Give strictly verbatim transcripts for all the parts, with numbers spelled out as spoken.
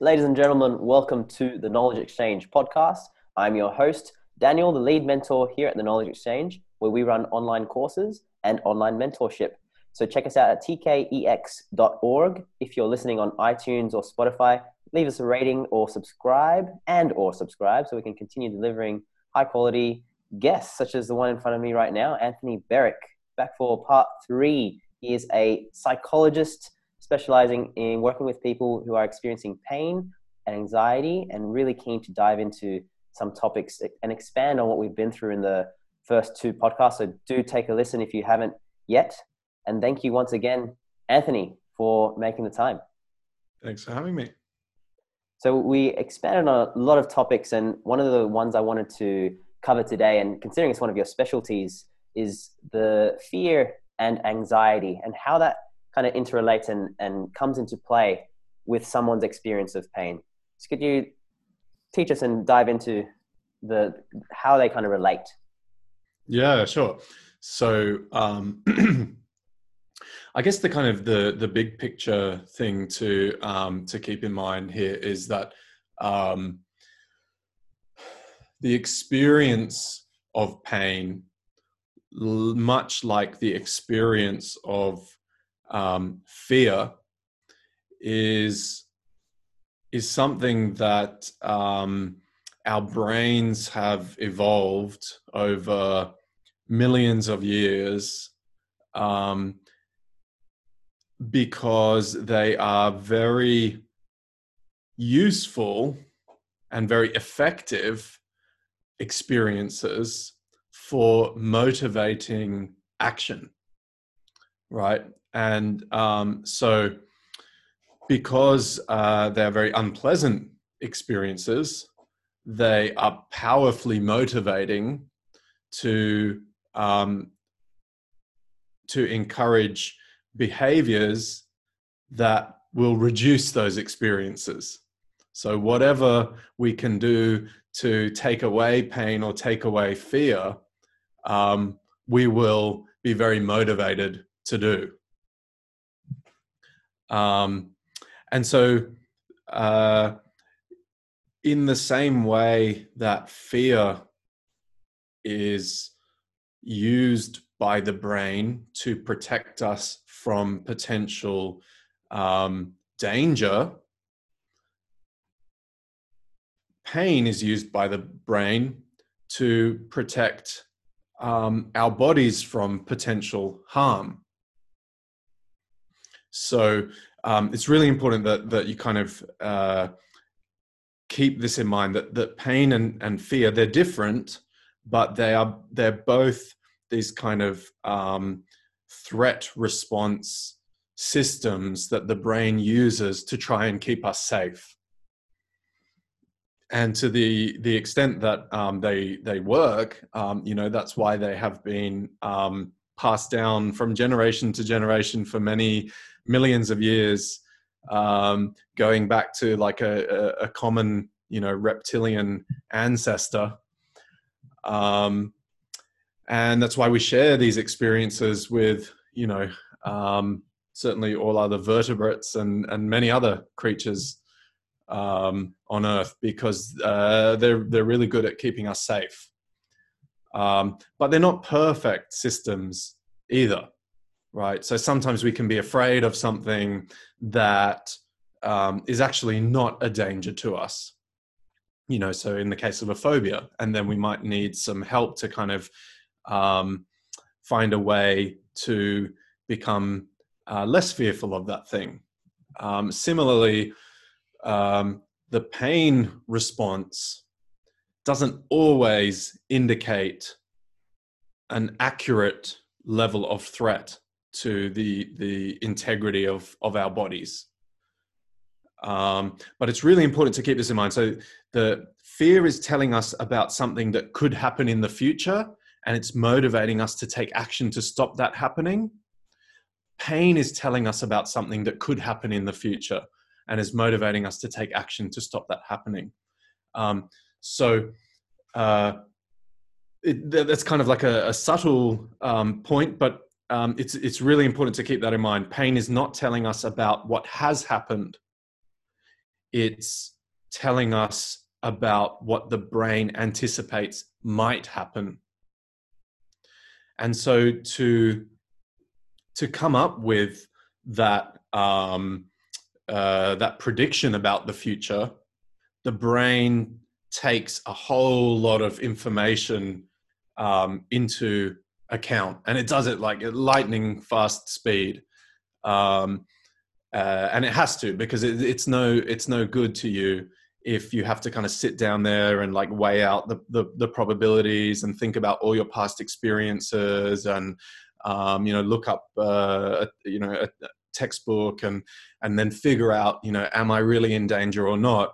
Ladies and gentlemen, welcome to the Knowledge Exchange podcast. I'm your host, Daniel, the lead mentor here at the Knowledge Exchange, where we run online courses and online mentorship. So check us out at t k e x dot org. If you're listening on iTunes or Spotify, leave us a rating or subscribe and or subscribe so we can continue delivering high quality guests such as the one in front of me right now, Anthony Berrick, back for part three. He is a psychologist specializing in working with people who are experiencing pain and anxiety, and really keen to dive into some topics and expand on what we've been through in the first two podcasts. So do take a listen if you haven't yet. And thank you once again, Anthony, for making the time. Thanks for having me. So we expanded on a lot of topics, and one of the ones I wanted to cover today, and considering it's one of your specialties, is the fear and anxiety and how that kind of interrelates and, and comes into play with someone's experience of pain. So could you teach us and dive into the how they kind of relate? Yeah, sure. So um, I guess the kind of the the big picture thing to um, to keep in mind here is that um, the experience of pain, much like the experience of Um, fear, is is something that um, our brains have evolved over millions of years um, because they are very useful and very effective experiences for motivating action, right? And um, so because uh, they're very unpleasant experiences, they are powerfully motivating to um, to encourage behaviors that will reduce those experiences. So whatever we can do to take away pain or take away fear, um, we will be very motivated to do. Um, and so, uh, in the same way that fear is used by the brain to protect us from potential, um, danger, pain is used by the brain to protect, um, our bodies from potential harm. So um, it's really important that that you kind of uh, keep this in mind, that that pain and, and fear, they're different, but they are they're both these kind of um, threat response systems that the brain uses to try and keep us safe. And to the the extent that um, they they work, um, you know, that's why they have been um, passed down from generation to generation for many millions of years, um, going back to like a, a common, you know, reptilian ancestor. Um, and that's why we share these experiences with, you know, um, certainly all other vertebrates and, and many other creatures um, on Earth, because uh, they're, they're really good at keeping us safe. Um, but they're not perfect systems either, right? So sometimes we can be afraid of something that um, is actually not a danger to us, you know, so in the case of a phobia, and then we might need some help to kind of um, find a way to become uh, less fearful of that thing. Um, similarly, um, the pain response doesn't always indicate an accurate level of threat to the, the integrity of, of our bodies. Um, but it's really important to keep this in mind. So the fear is telling us about something that could happen in the future, and it's motivating us to take action to stop that happening. Pain is telling us about something that could happen in the future and is motivating us to take action to stop that happening. Um, So uh, it, that's kind of like a, a subtle um, point, but um, it's, it's really important to keep that in mind. Pain is not telling us about what has happened. it's telling us about what the brain anticipates might happen. And so to, to come up with that, um, uh, that prediction about the future, the brain takes a whole lot of information um, into account, and it does it like at lightning fast speed. Um, uh, and it has to, because it, it's no, it's no good to you if you have to kind of sit down there and like weigh out the, the, the probabilities and think about all your past experiences and, um, you know, look up, uh, you know, a textbook and, and then figure out, you know, am I really in danger or not?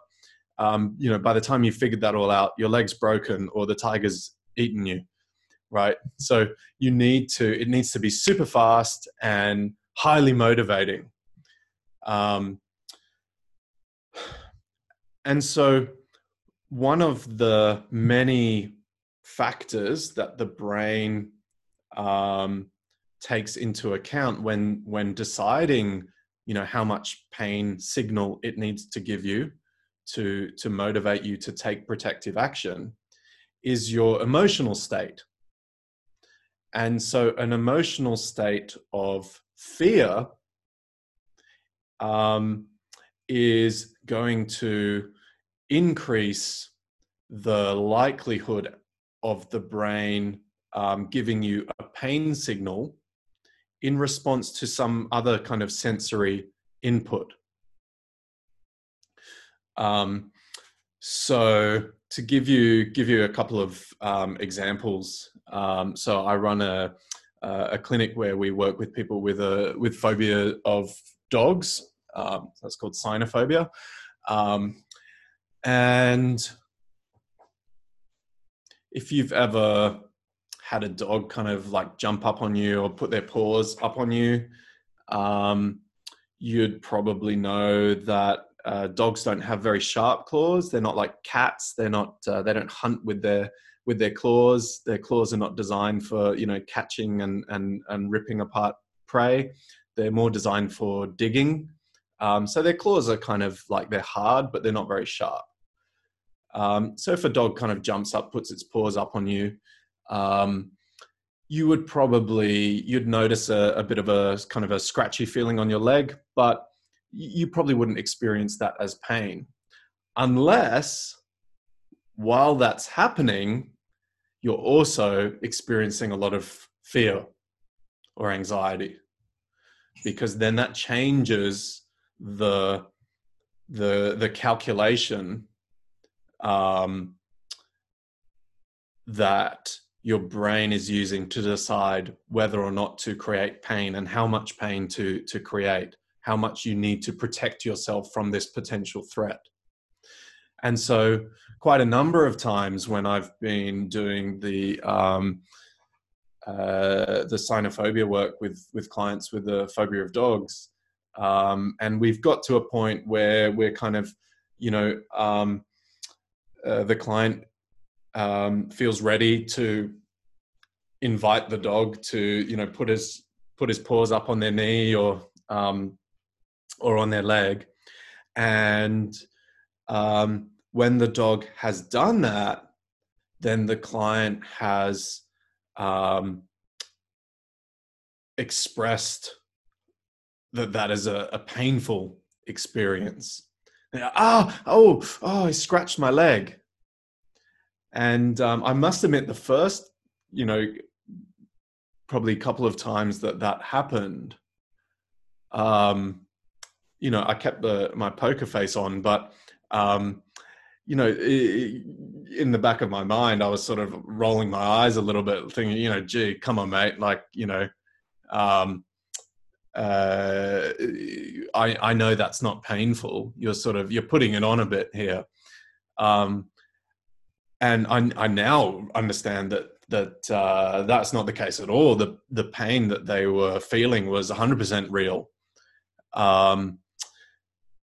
Um, you know, by the time you figured that all out, your leg's broken or the tiger's eaten you. Right. So you need to, it needs to be super fast and highly motivating. Um, and so one of the many factors that the brain um, takes into account when, when deciding, you know, how much pain signal it needs to give you to, to motivate you to take protective action is your emotional state. And so an emotional state of fear um, is going to increase the likelihood of the brain um, giving you a pain signal in response to some other kind of sensory input. Um, so to give you, give you a couple of um, examples, Um, so I run a, uh, a clinic where we work with people with a, with phobia of dogs. Um, that's called cynophobia. Um, and if you've ever had a dog kind of like jump up on you or put their paws up on you, um, you'd probably know that, uh, dogs don't have very sharp claws. They're not like cats. They're not, uh, they don't hunt with their with their claws. Their claws are not designed for, you know, catching and, and, and ripping apart prey. They're more designed for digging. Um, so their claws are kind of like, they're hard, but they're not very sharp. Um, so if a dog kind of jumps up, puts its paws up on you, um, you would probably, you'd notice a, a bit of a kind of a scratchy feeling on your leg, but you probably wouldn't experience that as pain unless while that's happening, you're also experiencing a lot of fear or anxiety, because then that changes the, the, the calculation um, that your brain is using to decide whether or not to create pain and how much pain to, to create, how much you need to protect yourself from this potential threat. And so quite a number of times when I've been doing the, um, uh, the cynophobia work with, with clients with the phobia of dogs, um, and we've got to a point where we're kind of, you know, um, uh, the client um, feels ready to invite the dog to, you know, put his, put his paws up on their knee or, um, or on their leg. And Um, when the dog has done that, then the client has um, expressed that that is a, a painful experience. Ah, oh, oh, oh, I scratched my leg. And um, I must admit the first, you know, probably a couple of times that that happened, um, you know, I kept the, my poker face on, but Um, you know, in the back of my mind, I was sort of rolling my eyes a little bit thinking, you know, gee, come on, mate. Like, you know, um, uh, I, I know that's not painful. You're sort of, you're putting it on a bit here. Um, and I, I now understand that, that, uh, that's not the case at all. The, the pain that they were feeling was one hundred percent real. Um,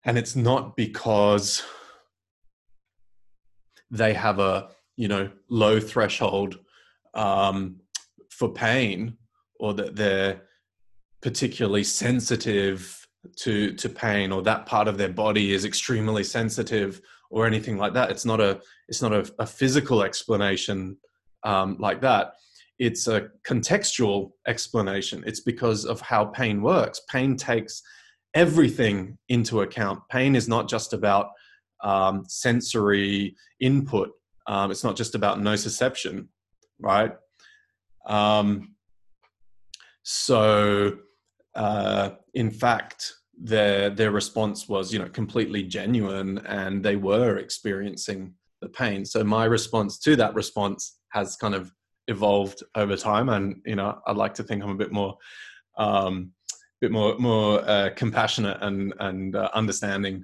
And it's not because they have a, you know, low threshold um, for pain or that they're particularly sensitive to to pain, or that part of their body is extremely sensitive or anything like that. It's not a it's not a, a physical explanation um, like that. It's a contextual explanation. It's because of how pain works. Pain takes everything into account. Pain is not just about um, sensory input. Um, it's not just about nociception, right? Um, so, uh, in fact, their their response was, you know, completely genuine, and they were experiencing the pain. So my response to that response has kind of evolved over time, and you know, I'd like to think I'm a bit more, um, bit more more uh, compassionate and and uh, understanding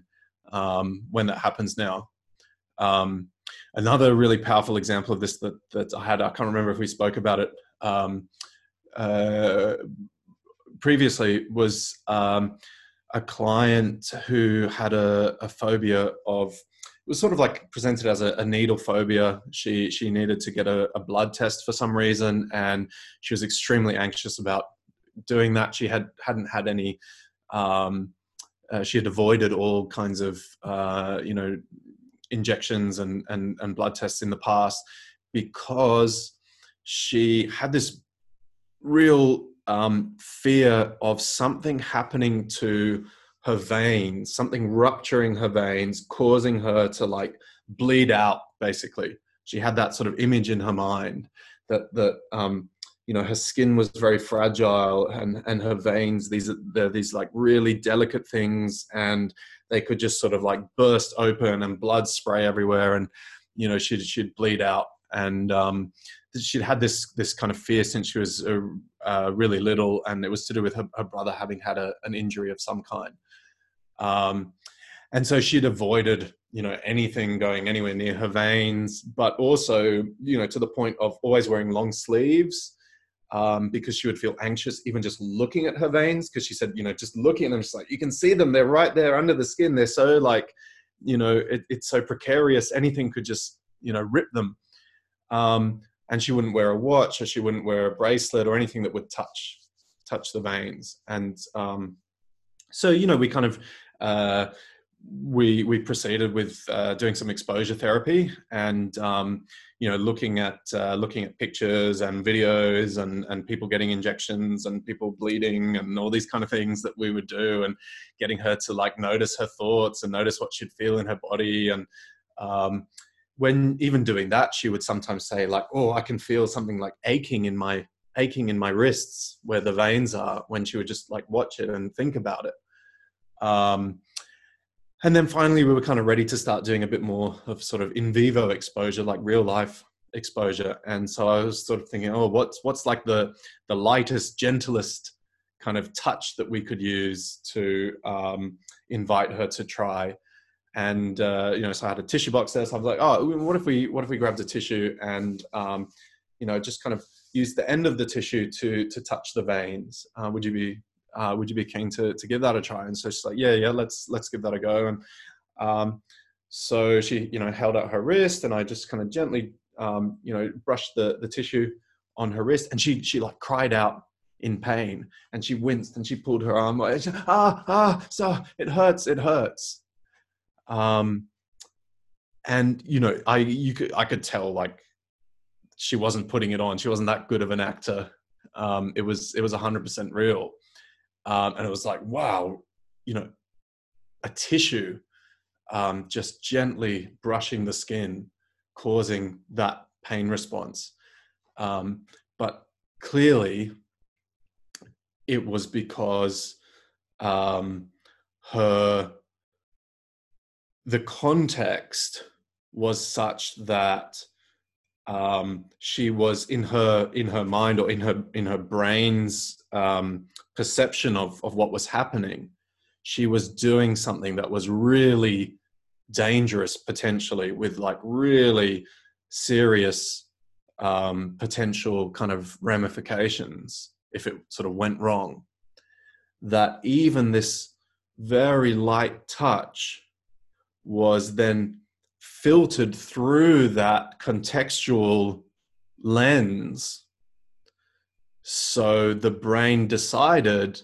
um, when that happens now. Um, Another really powerful example of this that, that I had, I can't remember if we spoke about it um, uh, previously, was um, a client who had a, a phobia of, it was sort of like presented as a, a needle phobia. She she needed to get a, a blood test for some reason, and she was extremely anxious about doing that. She had, hadn't had any, um, uh, she had avoided all kinds of, uh, you know, injections and, and, and blood tests in the past, because she had this real um, fear of something happening to her veins, something rupturing her veins, causing her to like bleed out, basically. She had that sort of image in her mind that, that um, you know, her skin was very fragile, and, and her veins, these are these like really delicate things, and they could just sort of like burst open and blood spray everywhere. And, you know, she'd, she'd bleed out. And um, she'd had this, this kind of fear since she was uh, uh, really little. And it was to do with her, her brother having had a, an injury of some kind. Um, and so she'd avoided, you know, anything going anywhere near her veins, but also, you know, to the point of always wearing long sleeves um, because she would feel anxious even just looking at her veins. Cause she said, you know, just looking at them, she's like, you can see them. They're right there under the skin. They're so like, you know, it, it's so precarious. Anything could just, you know, rip them. Um, and she wouldn't wear a watch, or she wouldn't wear a bracelet or anything that would touch, touch the veins. And um, so, you know, we kind of, uh, we, we proceeded with, uh, doing some exposure therapy and, um, you know, looking at, uh, looking at pictures and videos and, and people getting injections and people bleeding and all these kind of things that we would do, and getting her to like notice her thoughts and notice what she'd feel in her body. And, um, when even doing that, she would sometimes say like, oh, I can feel something like aching in my, aching in my wrists where the veins are, when she would just like watch it and think about it. Um, And then finally, we were kind of ready to start doing a bit more of sort of in vivo exposure, like real life exposure. And so I was sort of thinking, oh, what's what's like the the lightest, gentlest kind of touch that we could use to um, invite her to try. And uh, you know, so I had a tissue box there. So I was like, oh, what if we what if we grabbed a tissue and um, you know, just kind of use the end of the tissue to to touch the veins? Uh, would you be Uh, would you be keen to, to give that a try? And so she's like, yeah, yeah, let's, let's give that a go. And, um, so she, you know, held out her wrist, and I just kind of gently, um, you know, brushed the, the tissue on her wrist, and she, she like cried out in pain, and she winced, and she pulled her arm away. She, ah, ah, so it hurts, it hurts. Um, and you know, I, you could, I could tell like she wasn't putting it on. She wasn't that good of an actor. Um, it was, it was a hundred percent real. Um, and it was like, wow, you know, a tissue um, just gently brushing the skin, causing that pain response. Um, but clearly it was because um, her, the context was such that um, she was in her, in her mind, or in her, in her brain's um, perception of, of what was happening, she was doing something that was really dangerous, potentially, with like really serious um, potential kind of ramifications if it sort of went wrong. That even this very light touch was then filtered through that contextual lens. So the brain decided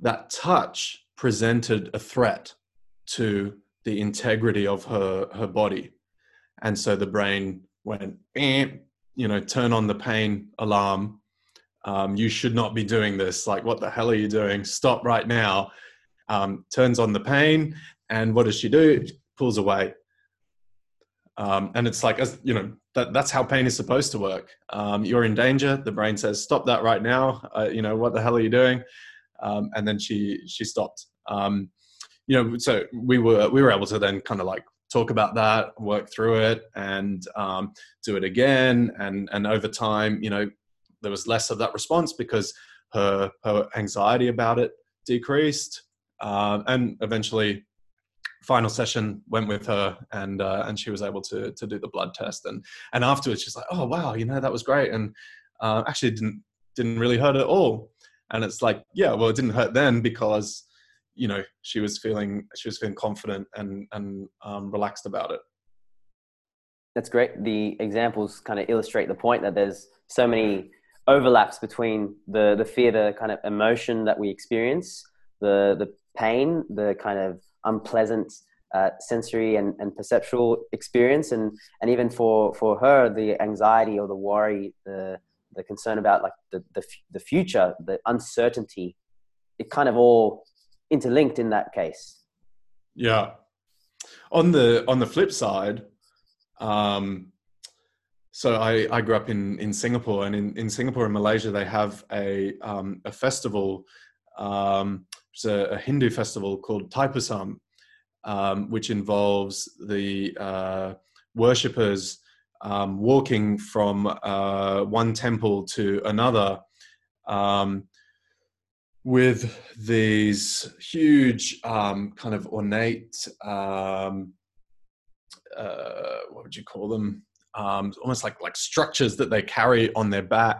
that touch presented a threat to the integrity of her, her body. And so the brain went, you know, turn on the pain alarm. Um, you should not be doing this. Like, what the hell are you doing? Stop right now. Um, turns on the pain. And what does she do? She pulls away. Um, and it's like, you know, that, that's how pain is supposed to work. Um, you're in danger. The brain says, stop that right now. Uh, you know, what the hell are you doing? Um, and then she, she stopped. Um, you know, so we were, we were able to then kind of like talk about that, work through it, and um, do it again. And, and over time, you know, there was less of that response because her, her anxiety about it decreased. Um, and eventually, final session went with her, and uh, and she was able to to do the blood test, and and afterwards she's like, oh wow, you know, that was great, and uh, actually didn't didn't really hurt at all. And it's like, yeah, well, it didn't hurt then because, you know, she was feeling she was feeling confident and and um, relaxed about it. That's great. The examples kind of illustrate the point that there's so many overlaps between the the fear, the kind of emotion that we experience, the the pain, the kind of unpleasant uh, sensory and, and perceptual experience, and and even for for her, the anxiety or the worry, the the concern about like the the, f- the future, the uncertainty, it kind of all interlinked in that case. Yeah. On the on the flip side, um, so I I grew up in in Singapore, and in in Singapore and Malaysia they have a um, a festival. Um, It's a Hindu festival called Taipusam, um, which involves the uh, worshippers um, walking from uh, one temple to another um, with these huge um, kind of ornate, um, uh, what would you call them? Um, almost like, like structures that they carry on their back,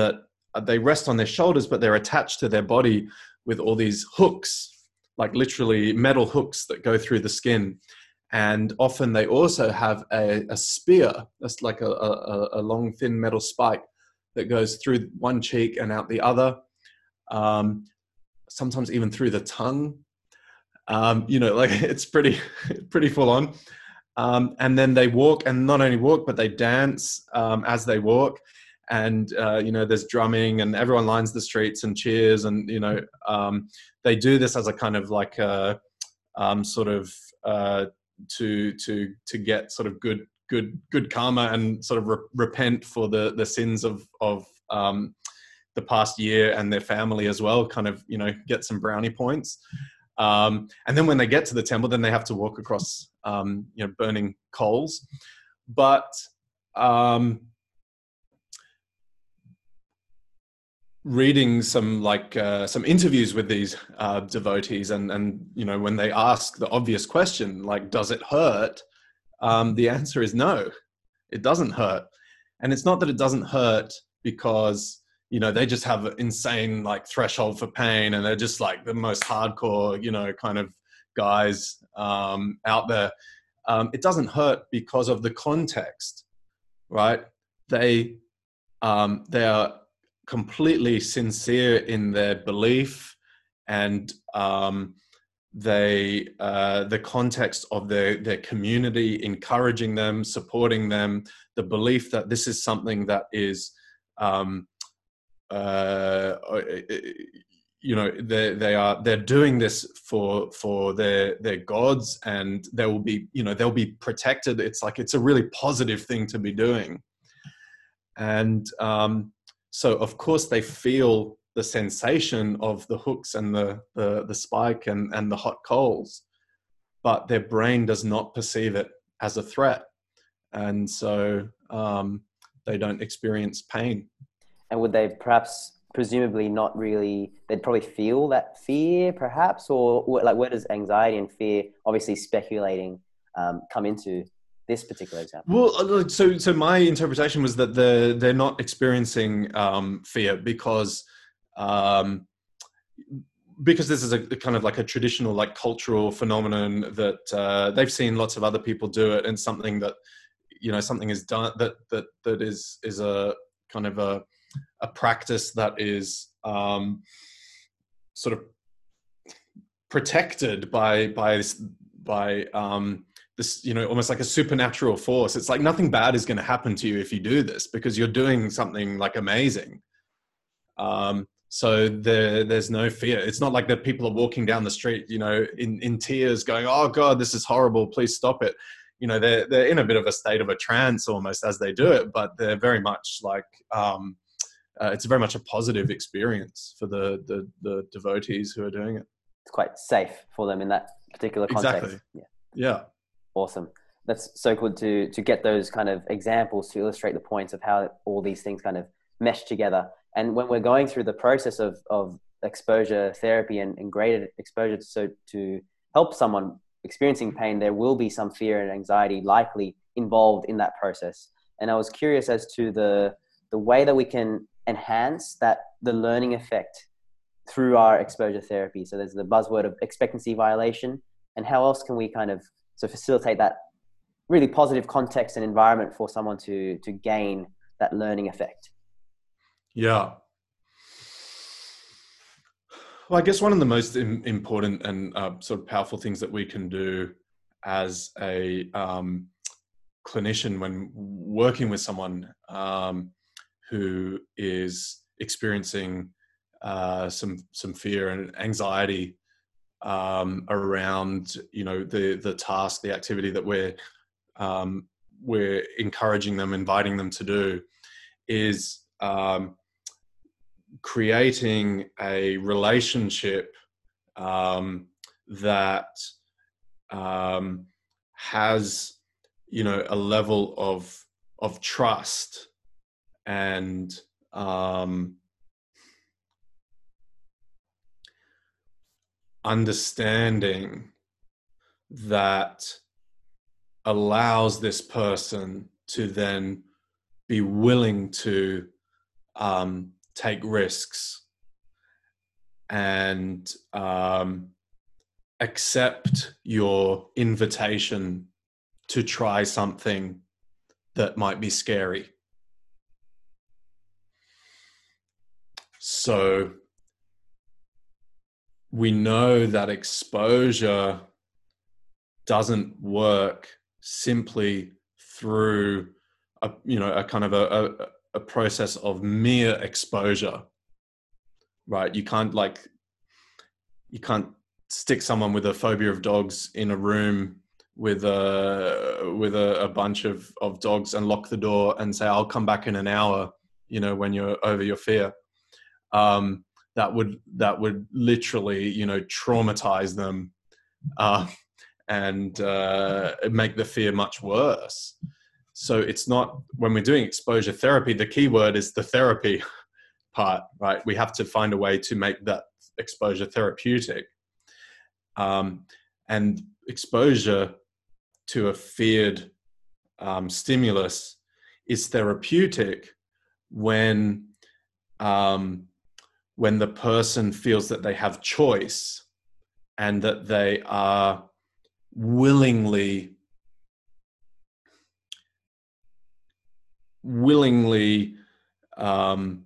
that they rest on their shoulders, but they're attached to their body with all these hooks, like literally metal hooks that go through the skin. And often they also have a, a spear, that's like a, a, a long thin metal spike that goes through one cheek and out the other, um, sometimes even through the tongue. Um, you know, like it's pretty, pretty full on. Um, and then they walk, and not only walk, but they dance um, as they walk. And, uh, you know, there's drumming, and everyone lines the streets and cheers. And, you know, um, they do this as a kind of like a um, sort of uh, to to to get sort of good good good karma, and sort of re- repent for the, the sins of, of um, the past year and their family as well, kind of, you know, get some brownie points. Um, and then when they get to the temple, then they have to walk across, um, you know, burning coals. But... Um, reading some like uh, some interviews with these uh, devotees, and and you know, when they ask the obvious question, like, does it hurt? Um, the answer is no, it doesn't hurt. And it's not that it doesn't hurt because, you know, they just have an insane like threshold for pain, and they're just like the most hardcore, you know, kind of guys um, out there. Um, it doesn't hurt because of the context, right? They um, they are completely sincere in their belief, and um, they uh, the context of their, their community encouraging them, supporting them, the belief that this is something that is, um, uh, you know, they they are they're doing this for for their their gods, and they will be, you know, they'll be protected. It's like it's a really positive thing to be doing, and. Um, So of course they feel the sensation of the hooks and the, the, the spike and, and the hot coals, but their brain does not perceive it as a threat. And so um, they don't experience pain. And would they perhaps presumably not really, they'd probably feel that fear perhaps, or like where does anxiety and fear, obviously speculating, um, come into this particular example? Well, so so my interpretation was that the they're not experiencing um, fear because um, because this is a kind of like a traditional like cultural phenomenon that uh, they've seen lots of other people do it, and something that, you know, something is done that that that is is a kind of a a practice that is um, sort of protected by by by um, this, you know, almost like a supernatural force. It's like nothing bad is going to happen to you if you do this, because you're doing something like amazing. Um, so there, there's no fear. It's not like that people are walking down the street, you know, in, in tears going, oh God, this is horrible, please stop it. You know, they're, they're in a bit of a state of a trance almost as they do it, but they're very much like, um, uh, it's very much a positive experience for the, the, the devotees who are doing it. It's quite safe for them in that particular context. Exactly. Yeah. Yeah. Awesome. That's so good to, to get those kind of examples to illustrate the points of how all these things kind of mesh together. And when we're going through the process of, of exposure therapy and, and graded exposure, so to help someone experiencing pain, there will be some fear and anxiety likely involved in that process. And I was curious as to the, the way that we can enhance that, the learning effect through our exposure therapy. So there's the buzzword of expectancy violation, and how else can we kind of so facilitate that really positive context and environment for someone to, to gain that learning effect? Yeah. Well, I guess one of the most im- important and uh, sort of powerful things that we can do as a um, clinician when working with someone um, who is experiencing uh, some some fear and anxiety um, around, you know, the the task, the activity that we're um, we're encouraging them, inviting them to do, is um, creating a relationship um, that um, has, you know, a level of of trust and um, understanding that allows this person to then be willing to um, take risks and um, accept your invitation to try something that might be scary. So we know that exposure doesn't work simply through a, you know, a kind of a, a a process of mere exposure, right? You can't like, you can't stick someone with a phobia of dogs in a room with a, with a, a bunch of, of dogs and lock the door and say, I'll come back in an hour, you know, when you're over your fear. Um, that would, that would literally, you know, traumatize them uh, and uh, make the fear much worse. So it's not, when we're doing exposure therapy, the key word is the therapy part, right? We have to find a way to make that exposure therapeutic. Um, and exposure to a feared um, stimulus is therapeutic when, um, when the person feels that they have choice and that they are willingly willingly um,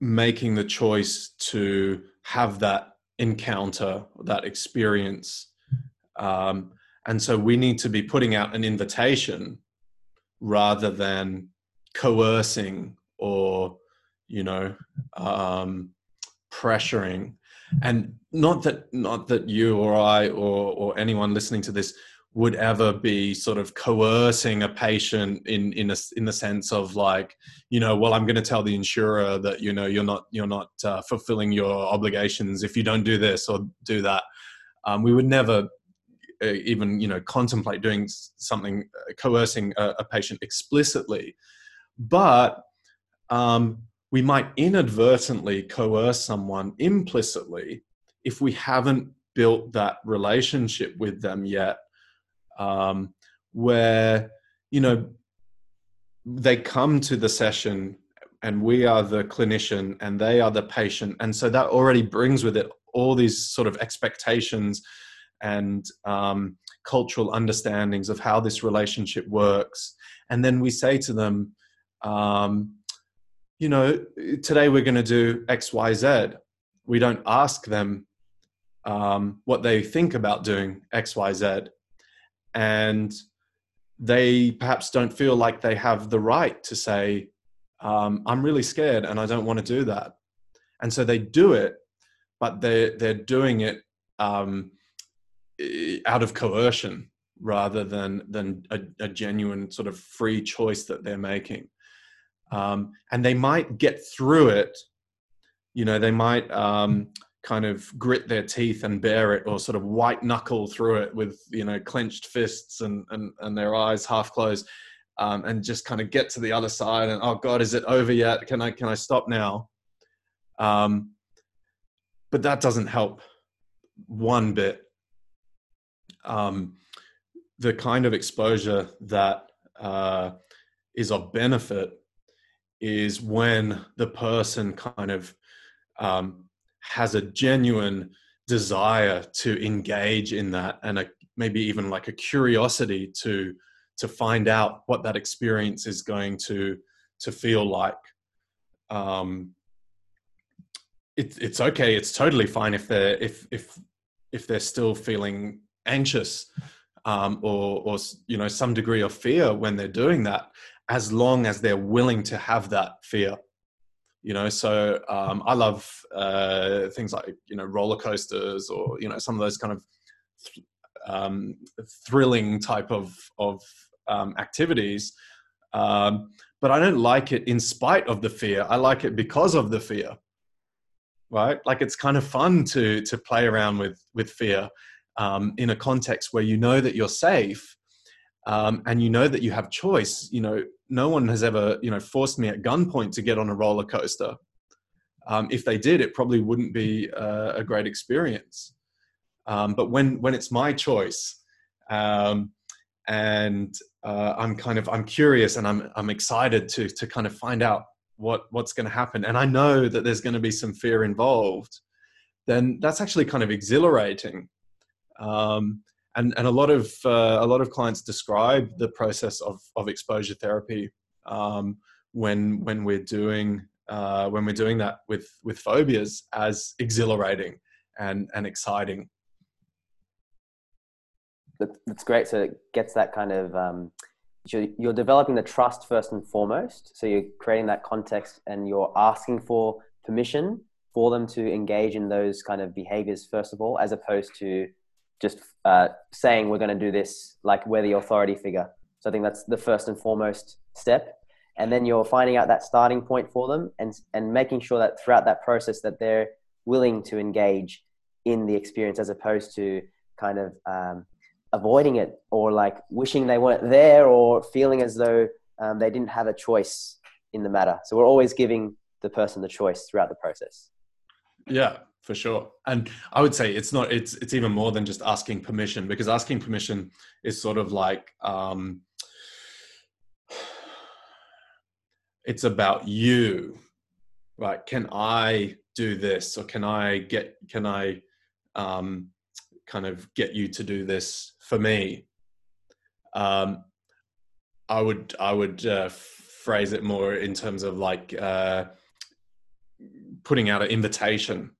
making the choice to have that encounter, that experience. Um, and so we need to be putting out an invitation rather than coercing or, you know, um, pressuring. And not that, not that you or I or, or anyone listening to this would ever be sort of coercing a patient in in a, in the sense of like, you know, well, I'm going to tell the insurer that, you know, you're not you're not uh, fulfilling your obligations if you don't do this or do that. Um, we would never even, you know, contemplate doing something uh, coercing a, a patient explicitly, but um, we might inadvertently coerce someone implicitly if we haven't built that relationship with them yet. Um, where, you know, they come to the session and we are the clinician and they are the patient. And so that already brings with it all these sort of expectations and um, cultural understandings of how this relationship works. And then we say to them, um, you know, today we're going to do X, Y, Z. We don't ask them, um, what they think about doing X, Y, Z, and they perhaps don't feel like they have the right to say, um, I'm really scared and I don't want to do that. And so they do it, but they're, they're doing it um, out of coercion rather than, than a, a genuine sort of free choice that they're making. Um, and they might get through it, you know, they might um, kind of grit their teeth and bear it, or sort of white knuckle through it with, you know, clenched fists and, and, and their eyes half closed, um, and just kind of get to the other side and, oh God, is it over yet? Can I, can I stop now? Um, but that doesn't help one bit. Um, the kind of exposure that uh, is of benefit is when the person kind of um, has a genuine desire to engage in that, and a, maybe even like a curiosity to to find out what that experience is going to to feel like. Um, it, it's okay. It's totally fine if they're if if if they're still feeling anxious um, or or you know, some degree of fear when they're doing that, as long as they're willing to have that fear, you know. So um, I love uh, things like, you know, roller coasters, or, you know, some of those kind of th- um, thrilling type of, of um, activities. Um, but I don't like it in spite of the fear. I like it because of the fear, right? Like, it's kind of fun to, to play around with, with fear um, in a context where you know that you're safe. Um, and you know that you have choice. You know, no one has ever, you know, forced me at gunpoint to get on a roller coaster. Um, if they did, it probably wouldn't be uh, a great experience. Um, but when when it's my choice, um, and uh, I'm kind of I'm curious and I'm I'm excited to to kind of find out what what's going to happen, and I know that there's going to be some fear involved, then that's actually kind of exhilarating. Um, And, and a lot of uh, a lot of clients describe the process of, of exposure therapy um, when when we're doing uh, when we're doing that with, with phobias as exhilarating and and exciting. That's great. So it gets that kind of um, you're, you're developing the trust first and foremost. So you're creating that context, and you're asking for permission for them to engage in those kind of behaviors first of all, as opposed to just uh, saying we're going to do this, like we're the authority figure. So I think that's the first and foremost step. And then you're finding out that starting point for them, and and making sure that throughout that process that they're willing to engage in the experience, as opposed to kind of um, avoiding it, or like wishing they weren't there, or feeling as though um, they didn't have a choice in the matter. So we're always giving the person the choice throughout the process. Yeah. For sure. And I would say it's not, it's, it's even more than just asking permission, because asking permission is sort of like, um, it's about you, right? Can I do this? Or can I get, can I, um, kind of get you to do this for me? Um, I would, I would, uh, phrase it more in terms of like, uh, putting out an invitation,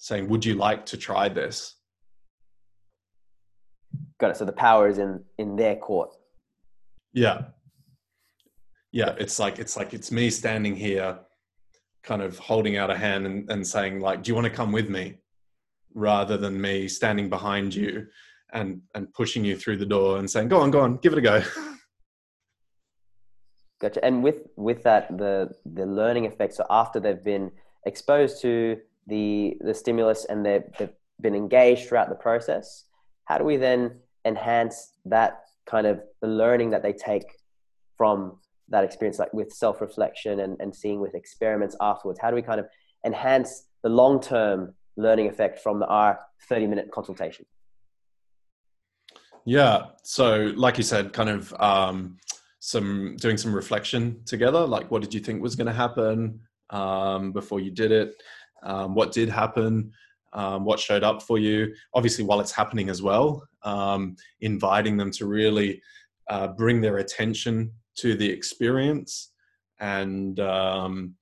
saying, would you like to try this? Got it. So the power is in, in their court. Yeah. Yeah. It's like, it's like, it's me standing here kind of holding out a hand and, and saying like, do you want to come with me? Rather than me standing behind you and, and pushing you through the door and saying, go on, go on, give it a go. Gotcha. And with, with that, the, the learning effects, so after they've been exposed to the the stimulus and they've, they've been engaged throughout the process, how do we then enhance that kind of the learning that they take from that experience, like with self-reflection and, and seeing with experiments afterwards? How do we kind of enhance the long-term learning effect from our thirty-minute consultation? Yeah, so like you said, kind of um, some doing some reflection together, like what did you think was going to happen um, before you did it? Um, what did happen, um, what showed up for you, obviously while it's happening as well, um, inviting them to really uh, bring their attention to the experience and um,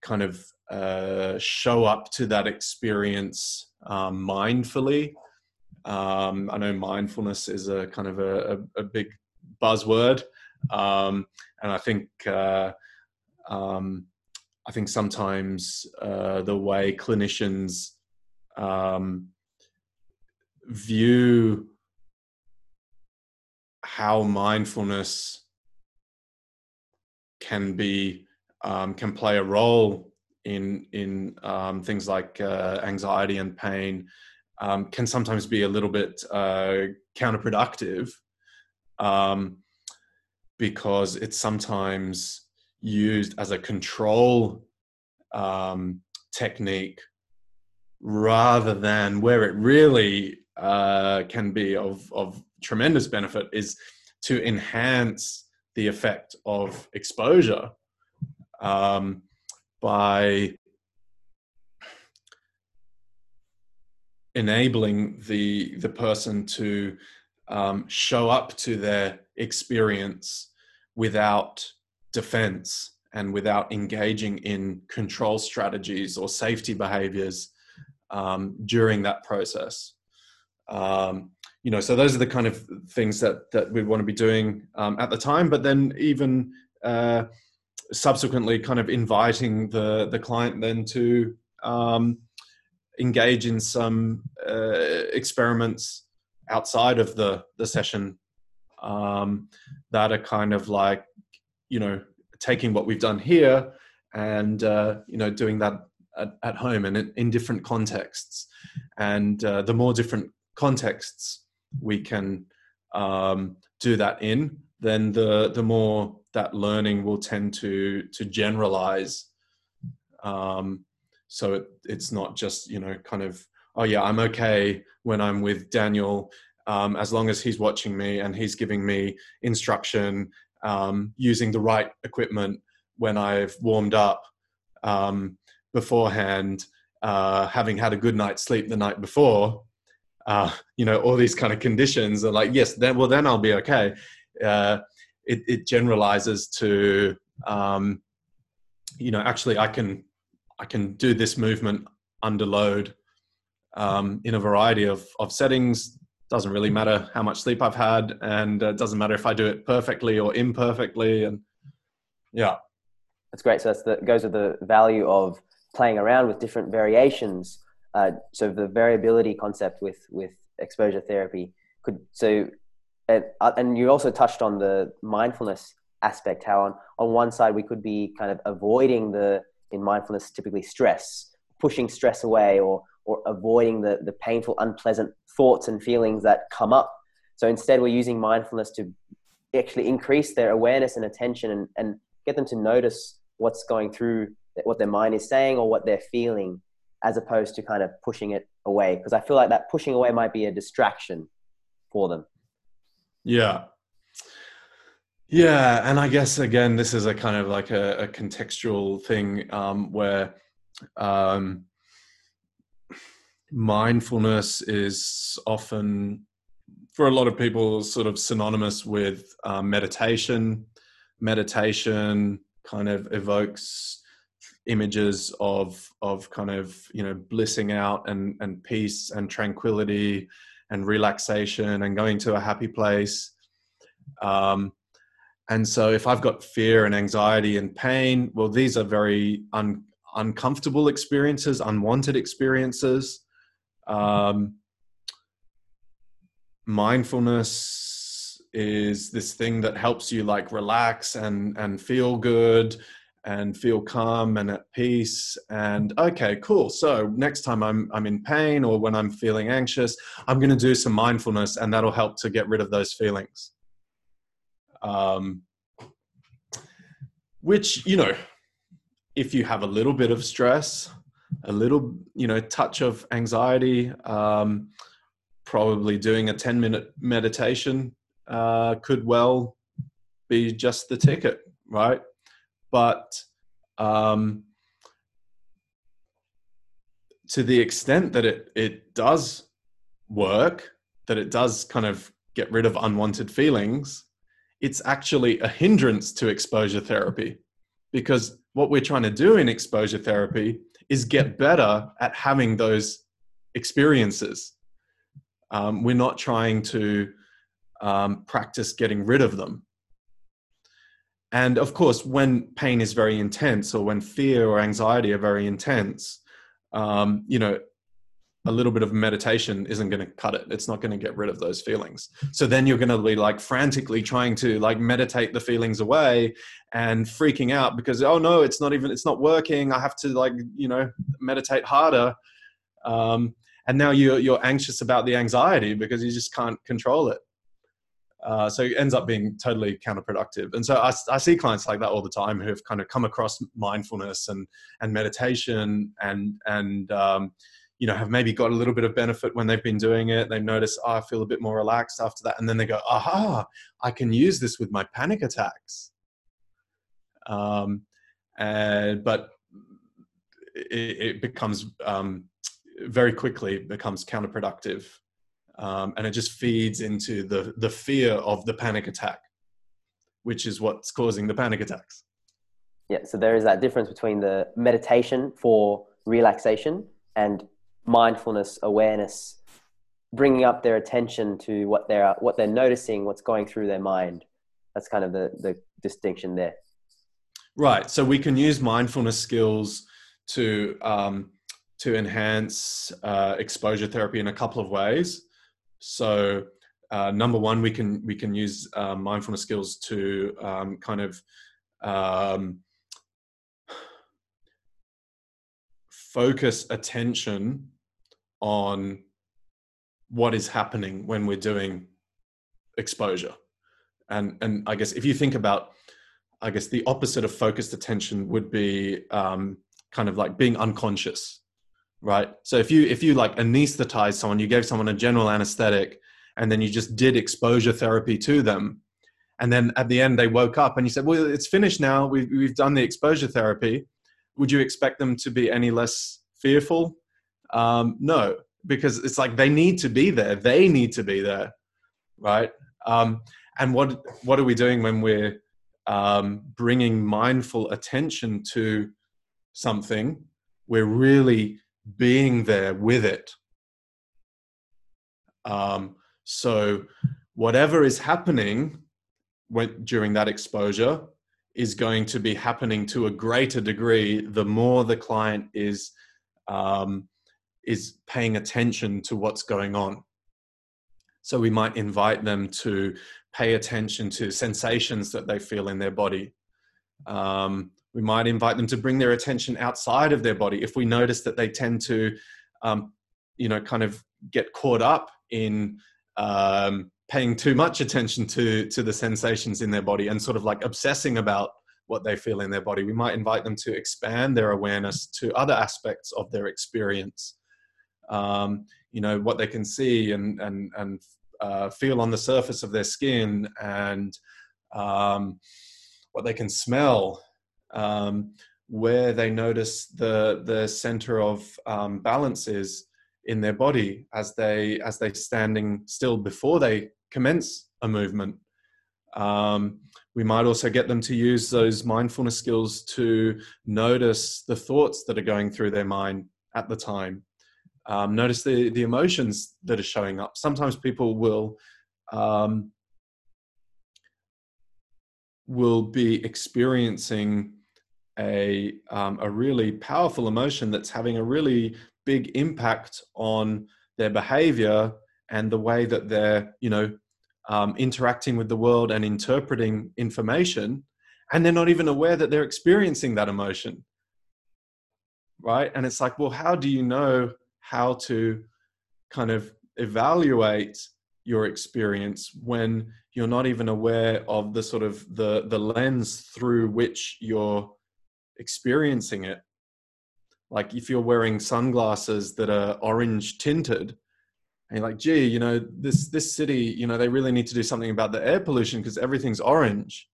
kind of uh, show up to that experience um, mindfully. Um, I know mindfulness is a kind of a, a, a big buzzword. Um, and I think, uh, um, I think sometimes, uh, the way clinicians, um, view how mindfulness can be, um, can play a role in, in, um, things like, uh, anxiety and pain, um, can sometimes be a little bit, uh, counterproductive. Um, because it's sometimes used as a control um, technique rather than where it really uh, can be of, of tremendous benefit is to enhance the effect of exposure um, by enabling the, the person to um, show up to their experience without defense and without engaging in control strategies or safety behaviors um, during that process. Um, you know, so those are the kind of things that, that we want to be doing um, at the time, but then even uh, subsequently kind of inviting the, the client then to um, engage in some uh, experiments outside of the, the session um, that are kind of like, you know, taking what we've done here and, uh, you know, doing that at, at home and in, in different contexts. And, uh, the more different contexts we can, um, do that in, then the, the more that learning will tend to, to generalize. Um, so it, it's not just, you know, kind of, oh yeah, I'm okay when I'm with Daniel, Um, as long as he's watching me and he's giving me instruction, um, using the right equipment when I've warmed up um, beforehand, uh, having had a good night's sleep the night before, uh, you know, all these kind of conditions are like, yes, then, well, then I'll be okay. Uh, it, it generalizes to, um, you know, actually I can, I can do this movement under load um, in a variety of, of settings. Doesn't really matter how much sleep I've had, and it uh, doesn't matter if I do it perfectly or imperfectly. And yeah, that's great. So that's the, goes with the value of playing around with different variations. Uh, so the variability concept with, with exposure therapy could, so, and, uh, and you also touched on the mindfulness aspect, how on, on one side we could be kind of avoiding the, in mindfulness, typically stress, pushing stress away or or avoiding the, the painful, unpleasant thoughts and feelings that come up. So instead we're using mindfulness to actually increase their awareness and attention and, and get them to notice what's going through, what their mind is saying or what they're feeling, as opposed to kind of pushing it away. Because I feel like that pushing away might be a distraction for them. Yeah. Yeah. And I guess, again, this is a kind of like a, a contextual thing um, where, um, mindfulness is often, for a lot of people, sort of synonymous with uh, meditation. Meditation kind of evokes images of of kind of, you know, blissing out and, and peace and tranquility and relaxation and going to a happy place. Um, and so if I've got fear and anxiety and pain, well, these are very un- uncomfortable experiences, unwanted experiences. Um, mindfulness is this thing that helps you like relax and, and feel good and feel calm and at peace and okay, cool. So next time I'm, I'm in pain or when I'm feeling anxious, I'm going to do some mindfulness and that'll help to get rid of those feelings. Um, which, you know, if you have a little bit of stress, a little, you know, touch of anxiety, um, probably doing a ten minute meditation, uh, could well be just the ticket. Right. But, um, to the extent that it, it does work, that it does kind of get rid of unwanted feelings, it's actually a hindrance to exposure therapy, because what we're trying to do in exposure therapy is get better at having those experiences. Um, we're not trying to um, practice getting rid of them. And of course, when pain is very intense, or when fear or anxiety are very intense, um, you know, a little bit of meditation isn't going to cut it. It's not going to get rid of those feelings. So then you're going to be like frantically trying to like meditate the feelings away and freaking out because, oh no, it's not even, it's not working. I have to like, you know, meditate harder. Um, and now you're, you're anxious about the anxiety because you just can't control it. Uh, so it ends up being totally counterproductive. And so I, I see clients like that all the time who have kind of come across mindfulness and, and meditation and, and, um, you know, have maybe got a little bit of benefit when they've been doing it. They notice, oh, I feel a bit more relaxed after that. And then they go, aha, I can use this with my panic attacks. Um, and, but it, it becomes, um, very quickly becomes counterproductive. Um, and it just feeds into the, the fear of the panic attack, which is what's causing the panic attacks. Yeah. So there is that difference between the meditation for relaxation and mindfulness, awareness, bringing up their attention to what they're what they're noticing, what's going through their mind. That's kind of the the distinction there, right? So we can use mindfulness skills to um to enhance uh exposure therapy in a couple of ways. So uh number one, we can we can use uh, mindfulness skills to um kind of um focus attention on what is happening when we're doing exposure. And, and I guess if you think about, I guess the opposite of focused attention would be um, kind of like being unconscious, right? So if you, if you like anesthetize someone, you gave someone a general anesthetic and then you just did exposure therapy to them. And then at the end they woke up and you said, well, it's finished now. We've, we've done the exposure therapy. Would you expect them to be any less fearful? Um, no, because it's like they need to be there. They need to be there, right? Um, and what what are we doing when we're um, bringing mindful attention to something? We're really being there with it. Um, so whatever is happening when, during that exposure, is going to be happening to a greater degree the more the client is um, is paying attention to what's going on. So we might invite them to pay attention to sensations that they feel in their body. Um, we might invite them to bring their attention outside of their body if we notice that they tend to, um, you know, kind of get caught up in Um, paying too much attention to, to the sensations in their body and sort of like obsessing about what they feel in their body. We might invite them to expand their awareness to other aspects of their experience. Um, you know, what they can see and, and, and uh, feel on the surface of their skin and um, what they can smell, um, where they notice the, the center of um, balance is in their body as they, as they standing still before they commence a movement. Um, we might also get them to use those mindfulness skills to notice the thoughts that are going through their mind at the time. Um, notice the, the emotions that are showing up. Sometimes people will, um, will be experiencing a, um, a really powerful emotion that's having a really big impact on their behavior and the way that they're, you know, um, interacting with the world and interpreting information, and they're not even aware that they're experiencing that emotion, right? And it's like, well, how do you know how to kind of evaluate your experience when you're not even aware of the sort of the, the lens through which you're experiencing it? Like if you're wearing sunglasses that are orange tinted, and you're like, gee, you know, this, this city, you know, they really need to do something about the air pollution because everything's orange.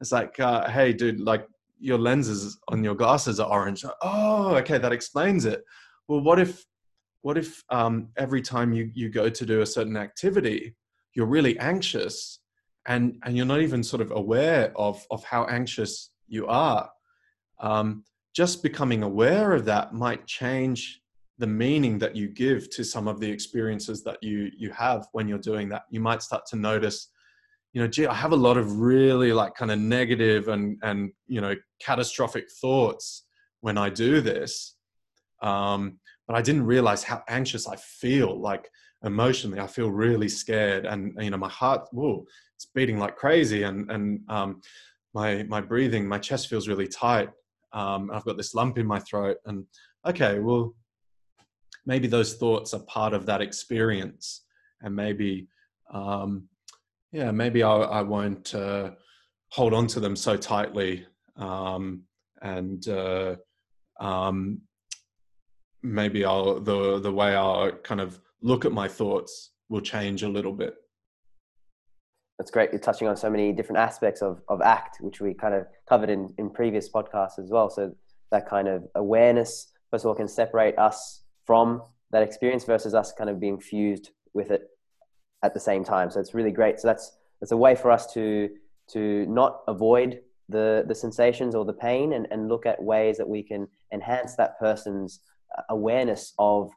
It's like, uh, hey, dude, like your lenses on your glasses are orange. Like, oh, okay, that explains it. Well, what if, what if um, every time you, you go to do a certain activity, you're really anxious and, and you're not even sort of aware of, of how anxious you are. Um, just becoming aware of that might change the meaning that you give to some of the experiences that you you have when you're doing that. You might start to notice, you know, gee, I have a lot of really like kind of negative and, and, you know, catastrophic thoughts when I do this. Um, but I didn't realize how anxious I feel. Like emotionally, I feel really scared, and, you know, my heart, whoa, it's beating like crazy. And, and, um, my, my breathing, my chest feels really tight. Um, I've got this lump in my throat. And okay, well, maybe those thoughts are part of that experience, and maybe, um, yeah, maybe I, I won't uh, hold on to them so tightly, um, and uh, um, maybe I'll the the way I kind of look at my thoughts will change a little bit. That's great. You're touching on so many different aspects of of ACT, which we kind of covered in in previous podcasts as well. So that kind of awareness, first of all, can separate us from that experience versus us kind of being fused with it at the same time. So it's really great. So that's, that's a way for us to, to not avoid the, the sensations or the pain, and, and look at ways that we can enhance that person's awareness of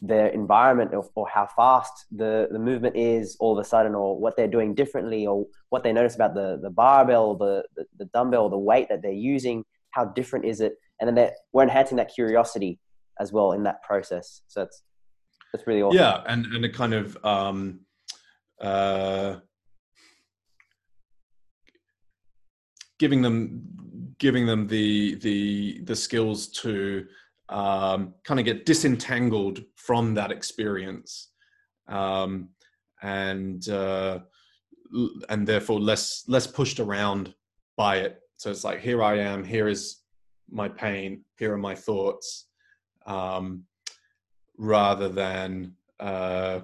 their environment, or, or how fast the, the movement is all of a sudden, or what they're doing differently, or what they notice about the, the barbell, the, the, the dumbbell, the weight that they're using, how different is it? And then we're enhancing that curiosity as well in that process. So that's, that's really awesome. Yeah. And, and it kind of, um, Uh, giving them, giving them the the the skills to um, kind of get disentangled from that experience, um, and uh, and therefore less less pushed around by it. So it's like, here I am, here is my pain, here are my thoughts, um, rather than uh,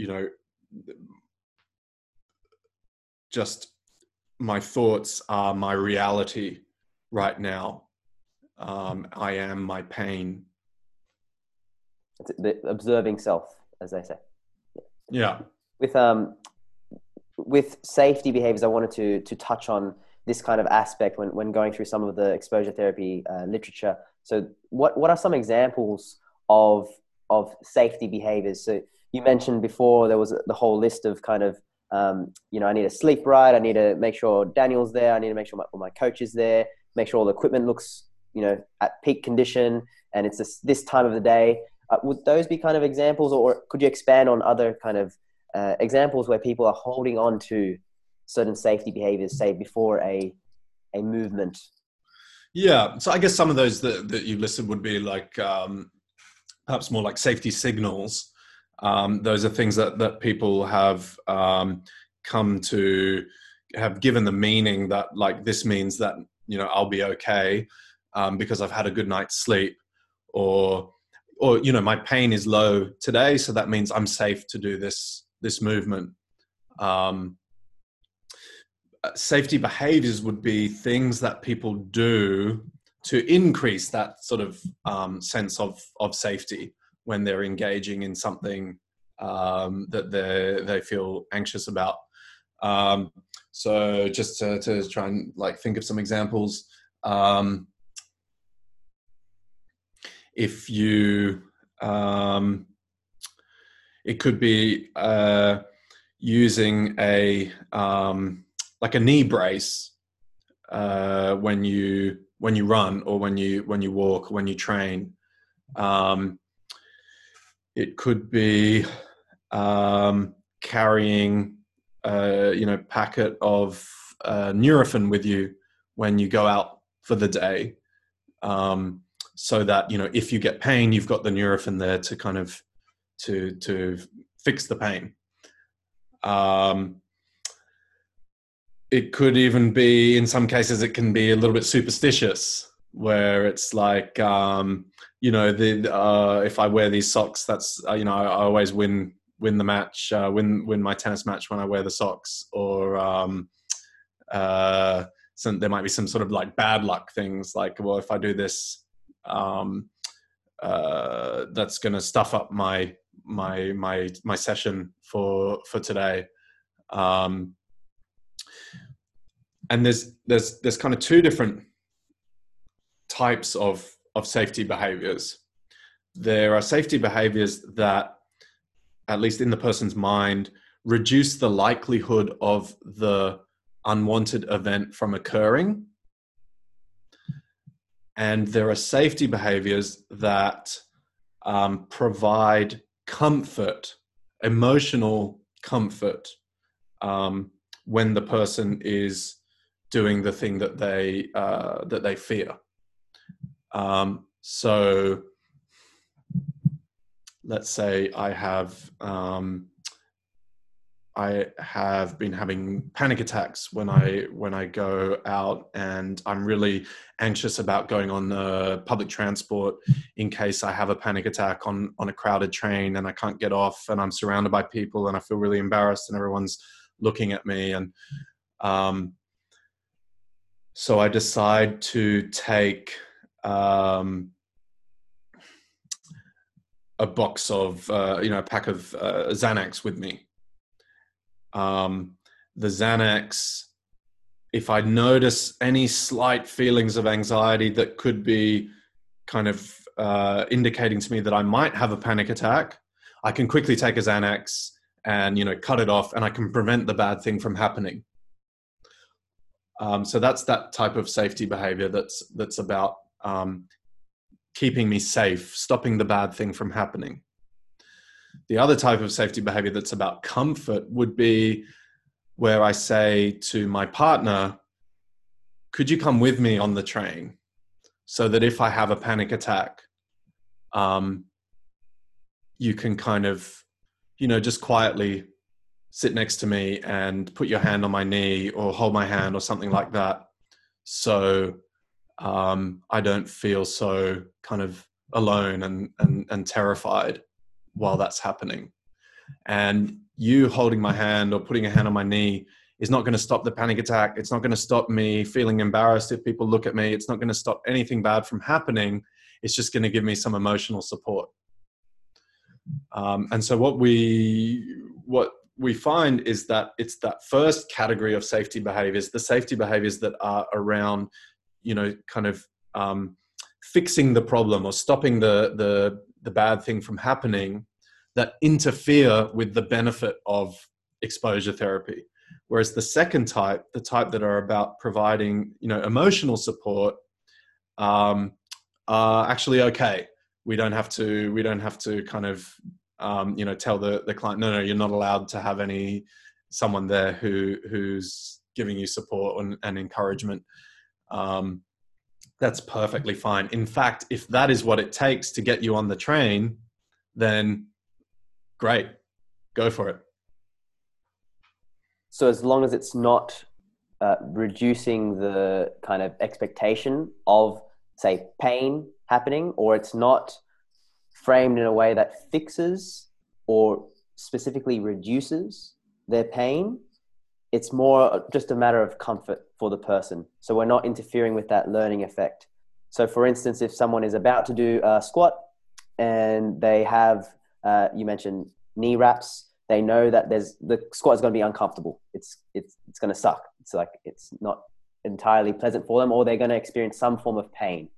you know. Just my thoughts are my reality right now. Um, I am my pain. It's the observing self, as they say. Yeah. With um, with safety behaviors, I wanted to to touch on this kind of aspect when when going through some of the exposure therapy uh, literature. So, what what are some examples of of safety behaviors? So, you mentioned before there was the whole list of kind of. Um, you know, I need to sleep right. I need to make sure Daniel's there. I need to make sure my, my coach is there. Make sure all the equipment looks, you know, at peak condition, and it's this, this time of the day. Uh, would those be kind of examples, or could you expand on other kind of uh, examples where people are holding on to certain safety behaviors, say before a a movement? Yeah. So I guess some of those that, that you listed would be like um, perhaps more like safety signals. Um, those are things that, that people have um, come to have given the meaning that, like, this means that, you know, I'll be okay um, because I've had a good night's sleep, or, or, you know, my pain is low today, so that means I'm safe to do this, this movement. Um, safety behaviors would be things that people do to increase that sort of um, sense of, of safety when they're engaging in something um, that they they feel anxious about. Um, so just to, to try and like think of some examples. Um, if you, um, it could be uh, using a um, like a knee brace uh, when you when you run, or when you when you walk, or when you train. Um, It could be um, carrying, uh, you know, packet of uh, Nurofen with you when you go out for the day, um, so that, you know, if you get pain, you've got the Nurofen there to kind of to to fix the pain. Um, it could even be, in some cases, it can be a little bit superstitious, where it's like, um, you know, the, uh, if I wear these socks, that's, uh, you know, I, I always win, win the match, uh, win, win my tennis match when I wear the socks, or, um, uh, some, there might be some sort of like bad luck things, like, well, if I do this, um, uh, that's going to stuff up my, my, my, my session for, for today. Um, and there's, there's, there's kind of two different types of, of safety behaviors. there are safety behaviors that, at least in the person's mind, reduce the likelihood of the unwanted event from occurring. And there are safety behaviors that um, provide comfort, emotional comfort, um, when the person is doing the thing that they uh, that they fear. Um, so, let's say I have um, I have been having panic attacks when I when I go out, and I'm really anxious about going on uh, public transport in case I have a panic attack on on a crowded train and I can't get off, and I'm surrounded by people, and I feel really embarrassed, and everyone's looking at me, and um, so I decide to take um, a box of, uh, you know, a pack of uh, Xanax with me. Um, the Xanax, if I notice any slight feelings of anxiety that could be kind of uh, indicating to me that I might have a panic attack, I can quickly take a Xanax and, you know, cut it off, and I can prevent the bad thing from happening. Um, so that's that type of safety behavior that's that's about um, keeping me safe, stopping the bad thing from happening. The other type of safety behavior that's about comfort would be where I say to my partner, could you come with me on the train so that if I have a panic attack, um, you can kind of, you know, just quietly sit next to me and put your hand on my knee or hold my hand or something like that. So um, I don't feel so kind of alone and, and, and terrified while that's happening. And you holding my hand or putting a hand on my knee is not going to stop the panic attack. It's not going to stop me feeling embarrassed if people look at me. It's not going to stop anything bad from happening. It's just going to give me some emotional support. Um, and so what we, what, we find is that it's that first category of safety behaviors, the safety behaviors that are around, you know, kind of um, fixing the problem or stopping the, the, the bad thing from happening, that interfere with the benefit of exposure therapy. Whereas the second type, the type that are about providing, you know, emotional support, um, are actually okay. We don't have to, we don't have to kind of, Um, you know, tell the, the client, no, no, you're not allowed to have any someone there who who's giving you support and, and encouragement. Um, that's perfectly fine. In fact, if that is what it takes to get you on the train, then great, go for it. So as long as it's not uh, reducing the kind of expectation of, say, pain happening, or it's not framed in a way that fixes or specifically reduces their pain, it's more just a matter of comfort for the person. So we're not interfering with that learning effect. So for instance, if someone is about to do a squat and they have, uh, you mentioned knee wraps, they know that there's the squat is going to be uncomfortable. It's, it's, it's going to suck. It's like, it's not entirely pleasant for them, or they're going to experience some form of pain.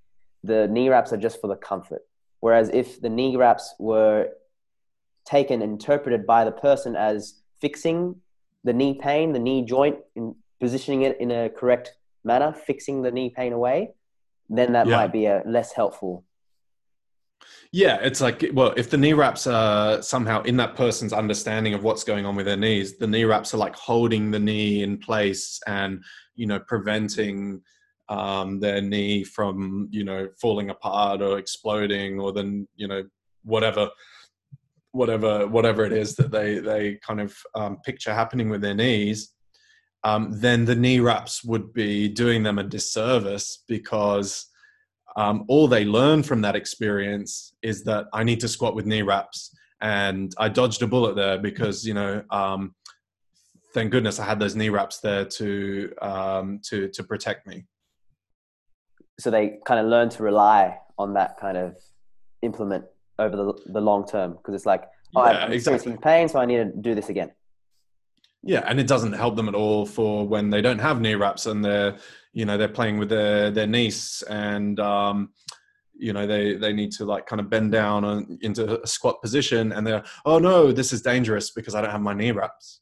The knee wraps are just for the comfort. Whereas if the knee wraps were taken, interpreted by the person as fixing the knee pain, the knee joint, and positioning it in a correct manner, fixing the knee pain away, then that yeah. might be a less helpful. Yeah, it's like, well, if the knee wraps are somehow in that person's understanding of what's going on with their knees, the knee wraps are like holding the knee in place and, you know, preventing um, their knee from, you know, falling apart or exploding, or then, you know, whatever, whatever, whatever it is that they, they kind of, um, picture happening with their knees, um, then the knee wraps would be doing them a disservice, because, um, all they learn from that experience is that I need to squat with knee wraps, and I dodged a bullet there because, you know, um, thank goodness I had those knee wraps there to, um, to, to protect me. So they kind of learn to rely on that kind of implement over the, the long term, because it's like, oh, yeah, I'm experiencing exactly. pain, so I need to do this again. Yeah, and it doesn't help them at all for when they don't have knee wraps and they're, you know, they're playing with their, their niece and, um, you know, they, they need to like kind of bend down on, into a squat position, and they're, oh no, this is dangerous because I don't have my knee wraps.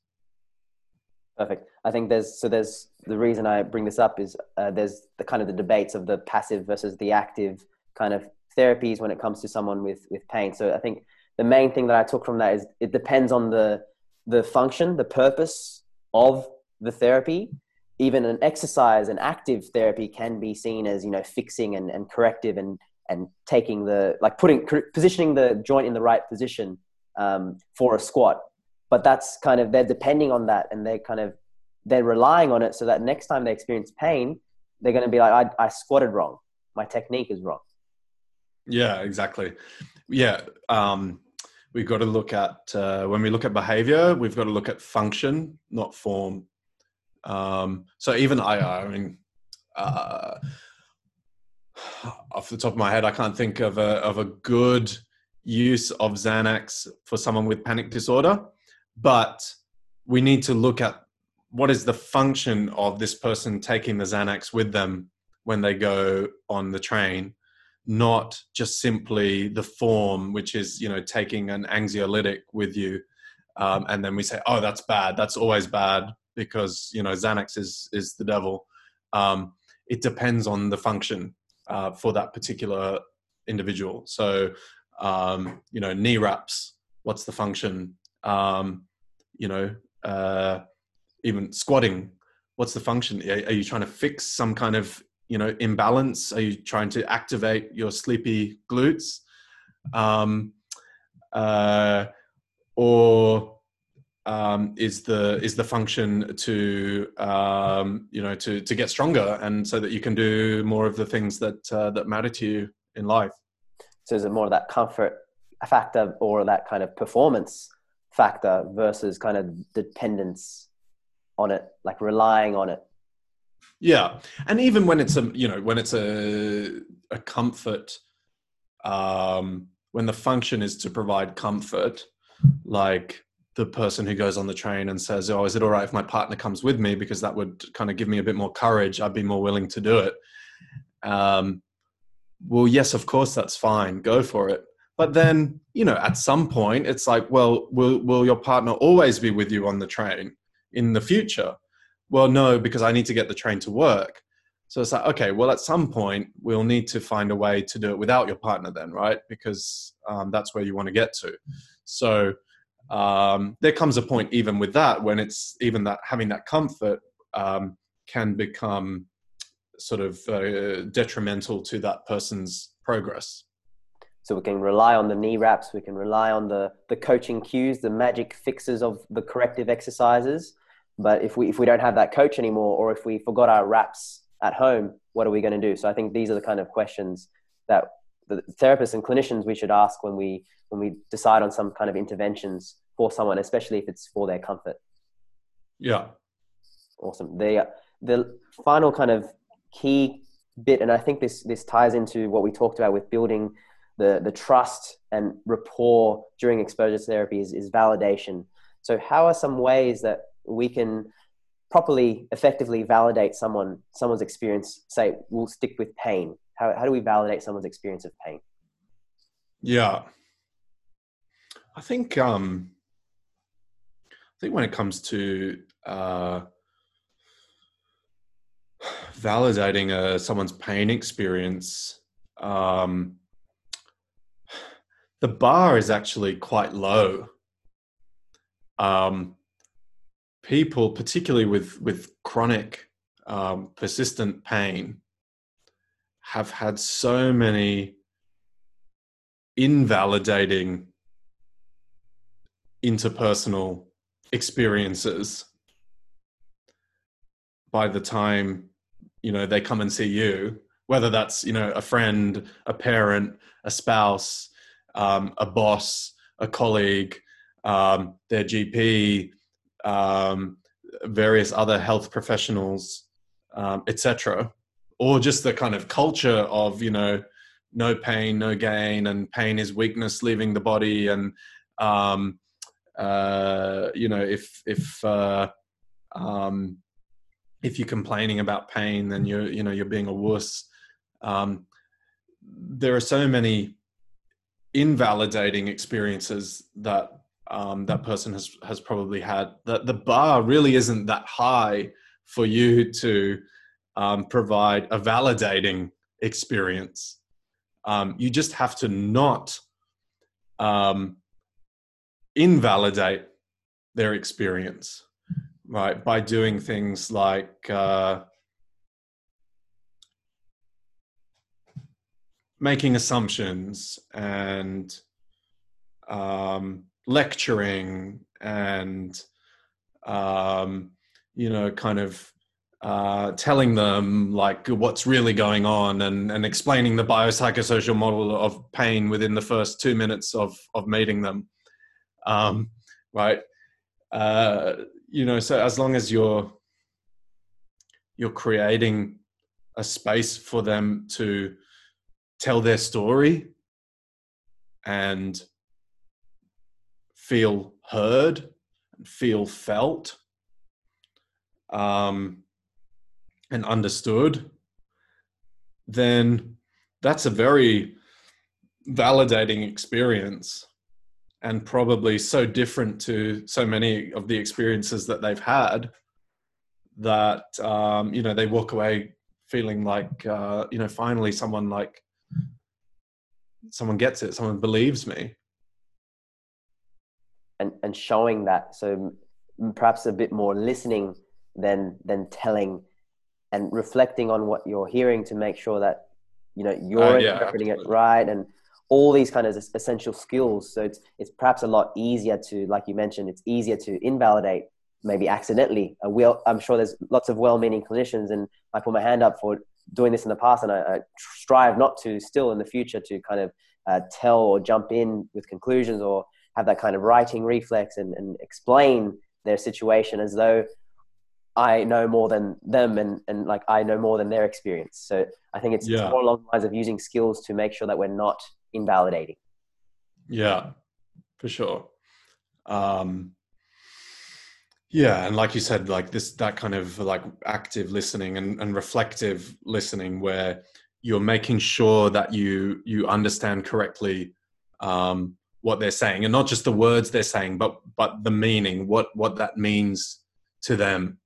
Perfect. I think there's, so there's, the reason I bring this up is uh, there's the kind of the debates of the passive versus the active kind of therapies when it comes to someone with, with pain. So I think the main thing that I took from that is it depends on the, the function, the purpose of the therapy. Even an exercise, an active therapy can be seen as, you know, fixing and, and corrective and, and taking the, like putting, positioning the joint in the right position um, for a squat. But that's kind of, they're depending on that, and they're kind of, they're relying on it so that next time they experience pain, they're going to be like, I, I squatted wrong. My technique is wrong. Yeah, exactly. Yeah. Um, we've got to look at, uh, when we look at behavior, we've got to look at function, not form. Um, so even I, I mean, uh, off the top of my head, I can't think of a, of a good use of Xanax for someone with panic disorder. But we need to look at what is the function of this person taking the Xanax with them when they go on the train, not just simply the form, which is, you know, taking an anxiolytic with you. Um, and then we say, oh, that's bad. That's always bad because, you know, Xanax is, is the devil. Um, it depends on the function uh, for that particular individual. So, um, you know, knee wraps, what's the function? Um, you know, uh, even squatting, what's the function? Are, are you trying to fix some kind of, you know, imbalance? Are you trying to activate your sleepy glutes? Um, uh, or, um, is the, is the function to, um, you know, to, to get stronger and so that you can do more of the things that, uh, that matter to you in life. So is it more of that comfort factor or that kind of performance factor versus kind of dependence on it, like relying on it? Yeah. And even when it's a, you know, when it's a, a comfort, um, when the function is to provide comfort, like the person who goes on the train and says, oh, is it all right if my partner comes with me? Because that would kind of give me a bit more courage. I'd be more willing to do it. Um, well, yes, of course, that's fine. Go for it. But then, you know, at some point it's like, well, will, will your partner always be with you on the train in the future? Well, no, because I need to get the train to work. So it's like, okay, well, at some point we'll need to find a way to do it without your partner then, right? Because um, that's where you want to get to. So um, there comes a point even with that when it's even that having that comfort um, can become sort of uh, detrimental to that person's progress. So we can rely on the knee wraps. We can rely on the, the coaching cues, the magic fixes of the corrective exercises. But if we if we don't have that coach anymore, or if we forgot our wraps at home, what are we going to do? So I think these are the kind of questions that the therapists and clinicians we should ask when we when we decide on some kind of interventions for someone, especially if it's for their comfort. Yeah. Awesome. The the final kind of key bit, and I think this this ties into what we talked about with building The, the trust and rapport during exposure therapy is, is validation. So how are some ways that we can properly, effectively validate someone, someone's experience? Say, we'll stick with pain. How, how do we validate someone's experience of pain? Yeah. I think, um, I think when it comes to uh, validating uh, someone's pain experience, um, the bar is actually quite low. Um, people, particularly with, with chronic, um, persistent pain, have had so many invalidating interpersonal experiences by the time, you know, they come and see you, whether that's, you know, a friend, a parent, a spouse, Um, a boss, a colleague, um, their G P, um, various other health professionals, um, et cetera, or just the kind of culture of, you know, no pain, no gain, and pain is weakness leaving the body, and um, uh, you know, if if uh, um, if you're complaining about pain, then you're you know you're being a wuss. Um, there are so many invalidating experiences that um, that person has, has probably had, that the bar really isn't that high for you to um, provide a validating experience. Um, you just have to not um, invalidate their experience, right? By doing things like uh, making assumptions and um, lecturing and, um, you know, kind of uh, telling them like what's really going on and, and explaining the biopsychosocial model of pain within the first two minutes of, of meeting them, um, right? Uh, you know, so as long as you're, you're creating a space for them to tell their story and feel heard and feel felt um, and understood, then that's a very validating experience, and probably so different to so many of the experiences that they've had that, um, you know, they walk away feeling like, uh, you know, finally someone like, someone gets it, someone believes me. And and showing that, so perhaps a bit more listening than than telling, and reflecting on what you're hearing to make sure that, you know, you're uh, yeah, interpreting absolutely. It right, and all these kind of essential skills. So it's it's perhaps a lot easier to, like you mentioned, it's easier to invalidate, maybe accidentally. A well, I'm sure there's lots of well-meaning clinicians, and I put my hand up for doing this in the past, and I, I strive not to still in the future to kind of uh, tell or jump in with conclusions or have that kind of writing reflex and, and explain their situation as though I know more than them and, and like I know more than their experience. So I think it's, yeah. it's more along the lines of using skills to make sure that we're not invalidating. Yeah, for sure. Um, Yeah. And like you said, like this, that kind of like active listening and, and reflective listening, where you're making sure that you, you understand correctly um, what they're saying, and not just the words they're saying, but, but the meaning, what, what that means to them,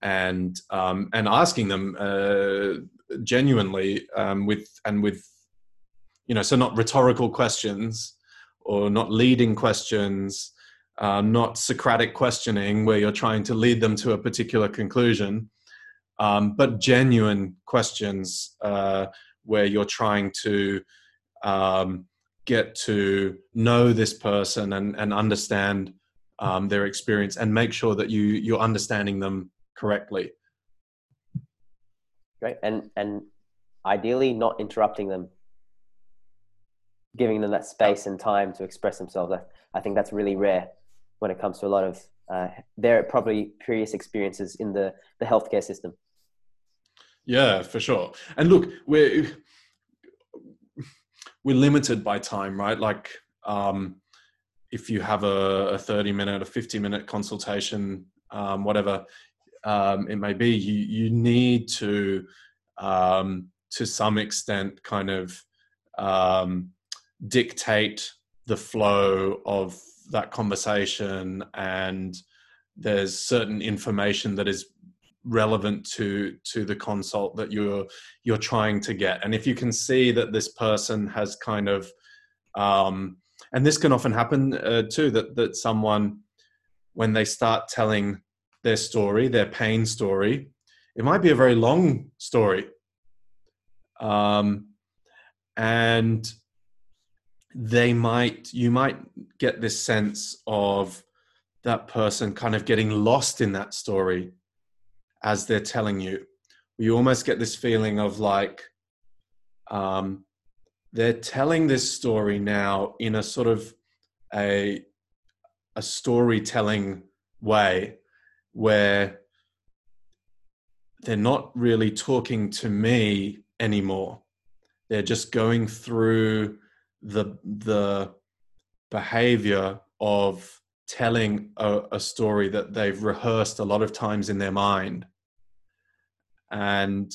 and, um, and asking them uh, genuinely um, with, and with, you know, so not rhetorical questions or not leading questions, Uh, not Socratic questioning where you're trying to lead them to a particular conclusion, um, but genuine questions uh, where you're trying to um, get to know this person and, and understand um, their experience, and make sure that you, you're understanding them correctly. Great. And, and ideally not interrupting them, giving them that space and time to express themselves. I, I think that's really rare when it comes to a lot of uh, their probably previous experiences in the, the healthcare system. Yeah, for sure. And look, we're, we're limited by time, right? Like um, if you have a thirty minute, a fifty minute consultation, um, whatever um, it may be, you, you need to, um, to some extent kind of um, dictate the flow of that conversation, and there's certain information that is relevant to to the consult that you're you're trying to get. And if you can see that this person has kind of um and this can often happen uh, too, that that someone, when they start telling their story, their pain story, it might be a very long story, um and they might, you might get this sense of that person kind of getting lost in that story as they're telling you. You almost get this feeling of like, um, they're telling this story now in a sort of a, a storytelling way where they're not really talking to me anymore. They're just going through the the behavior of telling a, a story that they've rehearsed a lot of times in their mind. And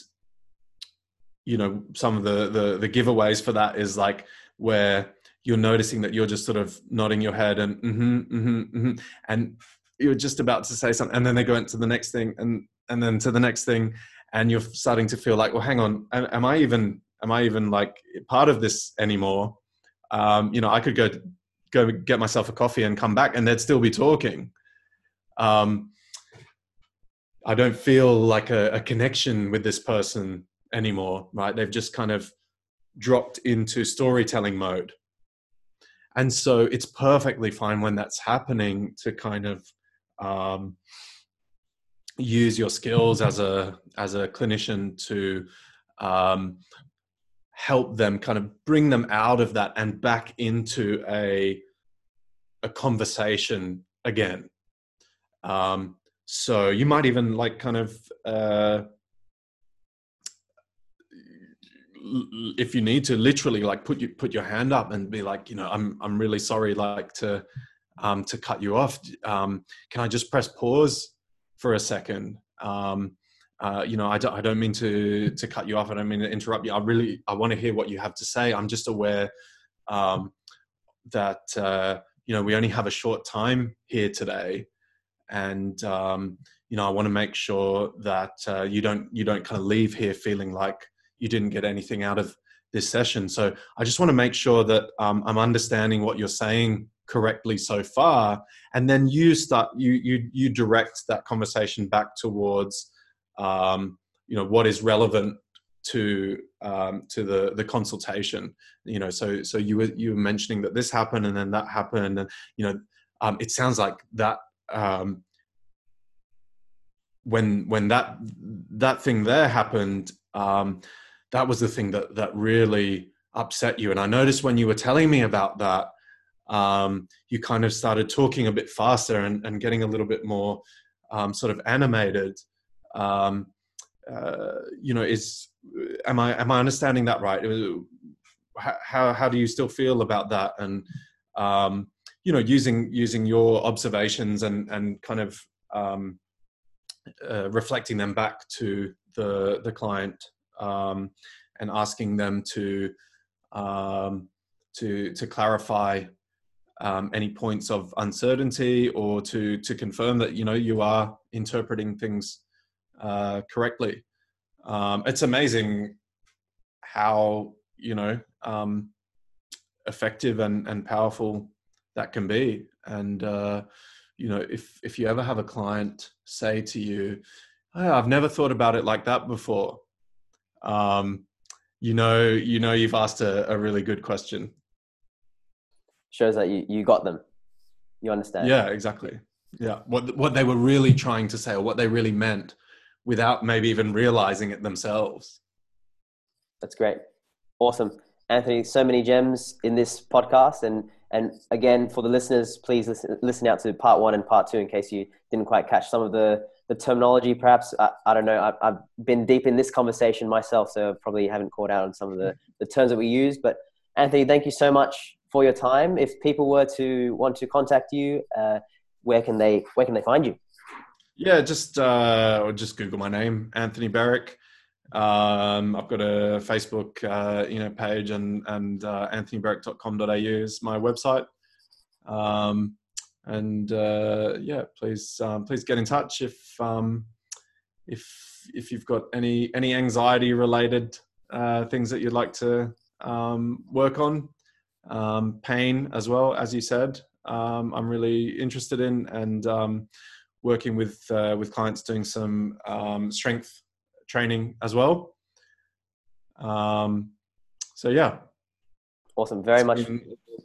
you know, some of the, the, the giveaways for that is like where you're noticing that you're just sort of nodding your head and mm-hmm, mm-hmm, mm-hmm, and you're just about to say something, and then they go into the next thing, and and then to the next thing, and you're starting to feel like, well, hang on, am, am I even am I even like part of this anymore? Um, you know, I could go go get myself a coffee and come back, and they'd still be talking. Um, I don't feel like a, a connection with this person anymore, right? They've just kind of dropped into storytelling mode. And so it's perfectly fine when that's happening to kind of um, use your skills as a as a clinician to um, help them kind of bring them out of that and back into a a conversation again. Um, so you might even like kind of uh, if you need to literally like put you, put your hand up and be like, you know, I'm, I'm really sorry, like to, um, to cut you off. Um, can I just press pause for a second? Um, uh, you know, I don't, I don't mean to, to cut you off. I don't mean to interrupt you. I really, I want to hear what you have to say. I'm just aware, um, that, uh, you know, we only have a short time here today. And, um, you know, I want to make sure that, uh, you don't, you don't kind of leave here feeling like you didn't get anything out of this session. So I just want to make sure that um, I'm understanding what you're saying correctly so far. And then you start, you, you, you direct that conversation back towards, um, you know, what is relevant to, um, to the, the consultation, you know, so, so you were, you were mentioning that this happened and then that happened. And, you know, um, it sounds like that, um, when, when that, that thing there happened, um, that was the thing that, that really upset you. And I noticed when you were telling me about that, um, you kind of started talking a bit faster and, and getting a little bit more, um, sort of animated. Um, uh, you know, is, am I, am I understanding that right? How, how do you still feel about that? And, um, you know, using, using your observations and, and kind of, um, uh, reflecting them back to the, the client, um, and asking them to, um, to, to clarify, um, any points of uncertainty or to, to confirm that, you know, you are interpreting things, uh, correctly. Um, it's amazing how, you know, um, effective and, and powerful that can be. And, uh, you know, if, if you ever have a client say to you, oh, I've never thought about it like that before. Um, you know, you know, you've asked a, a really good question. Shows that you, you got them. You understand. Yeah, exactly. Yeah. What, what they were really trying to say or what they really meant without maybe even realizing it themselves. That's great. Awesome. Anthony, so many gems in this podcast. And, and again, for the listeners, please listen, listen out to part one and part two in case you didn't quite catch some of the, the terminology, perhaps. I, I don't know. I, I've been deep in this conversation myself, so probably haven't caught out on some of the, the terms that we used. But Anthony, thank you so much for your time. If people were to want to contact you, uh, where can they where can they find you? Yeah, just uh, or just Google my name, Anthony Berrick. Um, I've got a Facebook uh, you know page, and and uh, anthony berrick dot com dot a u is my website. Um, And, uh, yeah, please, um, please get in touch if, um, if, if you've got any, any anxiety related, uh, things that you'd like to, um, work on, um, pain as well, as you said, um, I'm really interested in and, um, working with, uh, with clients doing some, um, strength training as well. Um, so yeah. Awesome. Very much,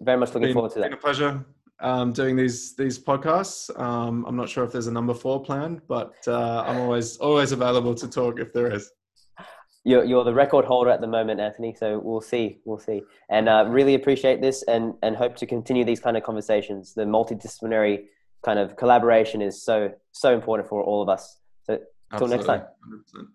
very much looking forward to that. It's been a pleasure. Um, doing these these podcasts. Um, I'm not sure if there's a number four planned, but uh, I'm always always available to talk if there is. You're you're the record holder at the moment, Anthony. So we'll see, we'll see. And uh, really appreciate this, and and hope to continue these kind of conversations. The multidisciplinary kind of collaboration is so so important for all of us. So till next time. one hundred percent